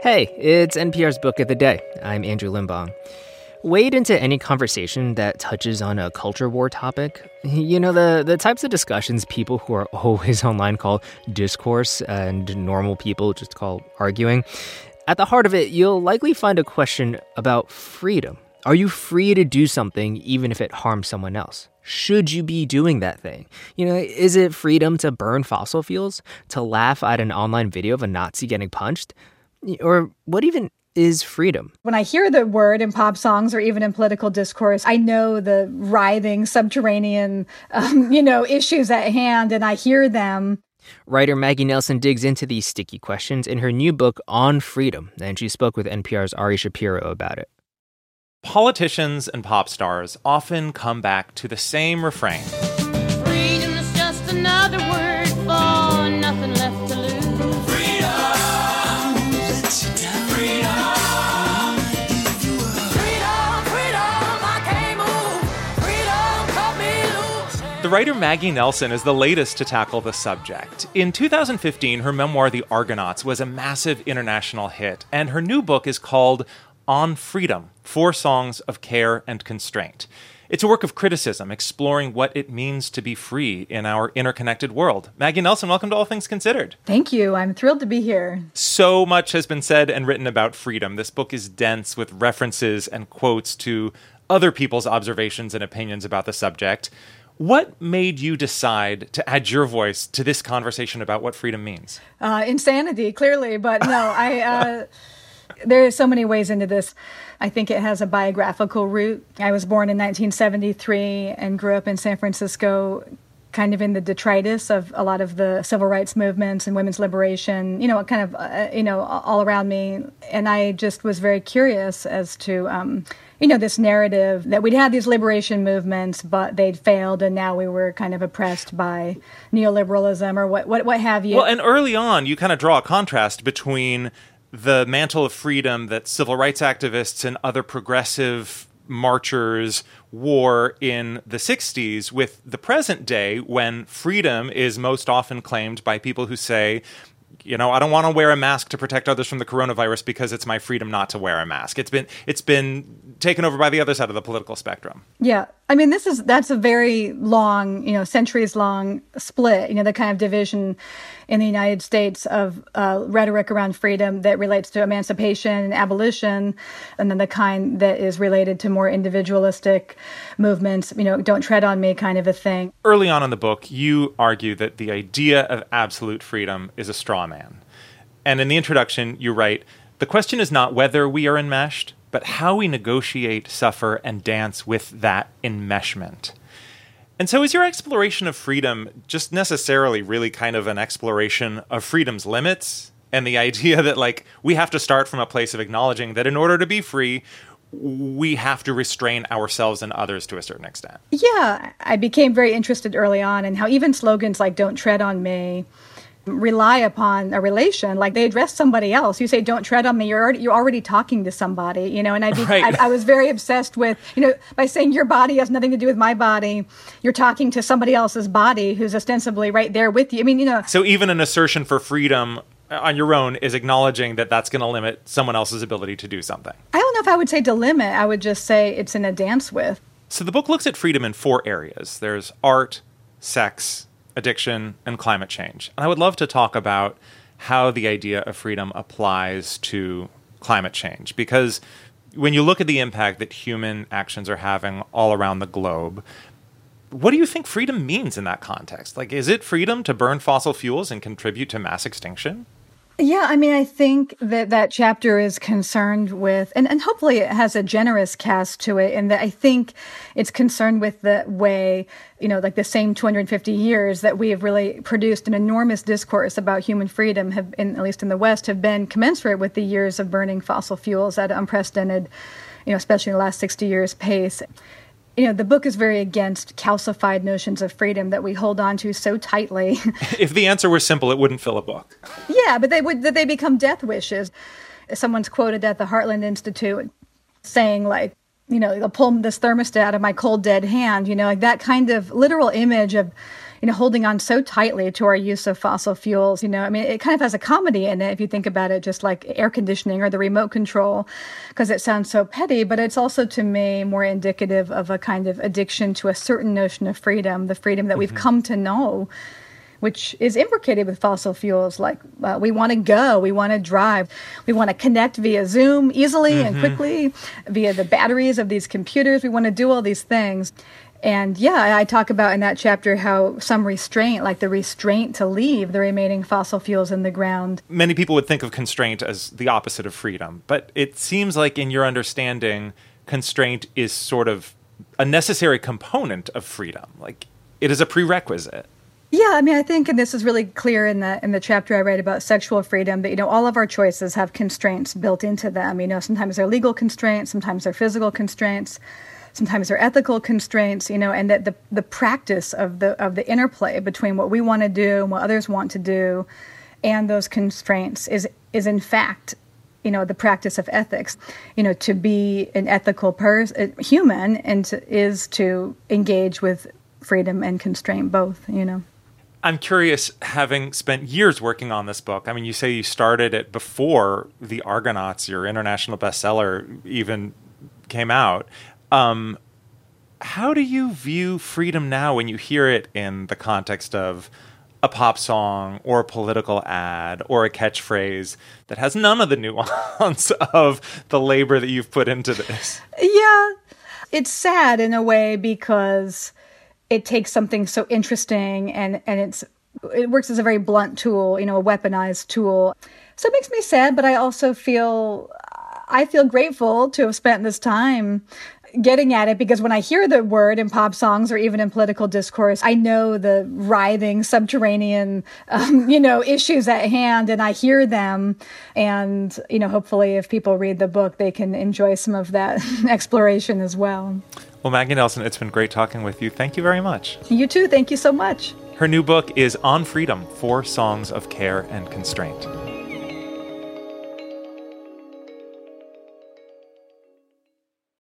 Hey, it's NPR's Book of the Day. I'm Andrew Limbong. Wade into any conversation that touches on a culture war topic. You know, the types of discussions people who are always online call discourse and normal people just call arguing. At the heart of it, you'll likely find a question about freedom. Are you free to do something even if it harms someone else? Should you be doing that thing? You know, is it freedom to burn fossil fuels? To laugh at an online video of a Nazi getting punched? Or what even is freedom? When I hear the word in pop songs or even in political discourse, I know the writhing subterranean, issues at hand, and I hear them. Writer Maggie Nelson digs into these sticky questions in her new book, On Freedom, and she spoke with NPR's Ari Shapiro about it. Politicians and pop stars often come back to the same refrain. Freedom is just another word for nothing left to lose. Freedom, freedom, freedom, freedom, I can't move. Freedom, cut me loose. The writer Maggie Nelson is the latest to tackle the subject. In 2015, her memoir, The Argonauts, was a massive international hit, and her new book is called On Freedom: Four Songs of Care and Constraint. It's a work of criticism, exploring what it means to be free in our interconnected world. Maggie Nelson, welcome to All Things Considered. Thank you. I'm thrilled to be here. So much has been said and written about freedom. This book is dense with references and quotes to other people's observations and opinions about the subject. What made you decide to add your voice to this conversation about what freedom means? Insanity, clearly, but no, there are so many ways into this. I think it has a biographical root. I was born in 1973 and grew up in San Francisco, kind of in the detritus of a lot of the civil rights movements and women's liberation, all around me. And I just was very curious as to, this narrative that we'd had these liberation movements, but they'd failed, and now we were kind of oppressed by neoliberalism or what have you. Well, and early on, you kind of draw a contrast between the mantle of freedom that civil rights activists and other progressive marchers wore in the 60s with the present day, when freedom is most often claimed by people who say, I don't want to wear a mask to protect others from the coronavirus because it's my freedom not to wear a mask. It's been taken over by the other side of the political spectrum. Yeah. I mean, that's a very long, centuries long split, the kind of division in the United States of rhetoric around freedom that relates to emancipation and abolition, and then the kind that is related to more individualistic movements, don't tread on me kind of a thing. Early on in the book, you argue that the idea of absolute freedom is a straw man. And in the introduction, you write, "The question is not whether we are enmeshed, but how we negotiate, suffer, and dance with that enmeshment." And so is your exploration of freedom just necessarily really kind of an exploration of freedom's limits, and the idea that, we have to start from a place of acknowledging that in order to be free, we have to restrain ourselves and others to a certain extent? Yeah, I became very interested early on in how even slogans like "Don't Tread on Me" rely upon a relation, they address somebody else. You say, "Don't tread on me," you're already talking to somebody, and I was very obsessed with, by saying your body has nothing to do with my body, you're talking to somebody else's body who's ostensibly right there with you. So even an assertion for freedom on your own is acknowledging that that's going to limit someone else's ability to do something. I don't know if I would say to limit. I would just say it's in a dance with. So the book looks at freedom in four areas. There's art, sex, addiction, and climate change. And I would love to talk about how the idea of freedom applies to climate change, because when you look at the impact that human actions are having all around the globe, what do you think freedom means in that context? Is it freedom to burn fossil fuels and contribute to mass extinction? Yeah, I think that chapter is concerned with, and hopefully it has a generous cast to it, and that I think it's concerned with the way, the same 250 years that we have really produced an enormous discourse about human freedom have, at least in the West, have been commensurate with the years of burning fossil fuels at unprecedented, especially in the last 60 years pace. The book is very against calcified notions of freedom that we hold on to so tightly. If the answer were simple, it wouldn't fill a book. Yeah, but they become death wishes. Someone's quoted at the Heartland Institute saying, "They'll pull this thermostat out of my cold, dead hand." That kind of literal image of holding on so tightly to our use of fossil fuels. I mean, it kind of has a comedy in it if you think about it, just like air conditioning or the remote control, because it sounds so petty, but it's also to me more indicative of a kind of addiction to a certain notion of freedom, the freedom that we've come to know, which is imbricated with fossil fuels. Like we want to go, we want to drive, we want to connect via Zoom easily and quickly, via the batteries of these computers. We want to do all these things. And yeah, I talk about in that chapter how some restraint, like the restraint to leave the remaining fossil fuels in the ground. Many people would think of constraint as the opposite of freedom, but it seems like in your understanding, constraint is sort of a necessary component of freedom. Like it is a prerequisite. Yeah, I mean, I think, and this is really clear in the chapter I write about sexual freedom, that, all of our choices have constraints built into them. Sometimes they're legal constraints, sometimes they're physical constraints, sometimes they're ethical constraints, and that the practice of the interplay between what we want to do and what others want to do and those constraints is in fact, the practice of ethics. To be an ethical human and is to engage with freedom and constraint both, I'm curious, having spent years working on this book, I mean, you say you started it before The Argonauts, your international bestseller, even came out. How do you view freedom now when you hear it in the context of a pop song or a political ad or a catchphrase that has none of the nuance of the labor that you've put into this? Yeah, it's sad in a way because it takes something so interesting and it works as a very blunt tool, a weaponized tool. So it makes me sad, but I also feel grateful to have spent this time getting at it, because when I hear the word in pop songs or even in political discourse, I know the writhing subterranean, issues at hand, and I hear them. And, hopefully if people read the book, they can enjoy some of that exploration as well. Well, Maggie Nelson, it's been great talking with you. Thank you very much. You too. Thank you so much. Her new book is On Freedom: Four Songs of Care and Constraint.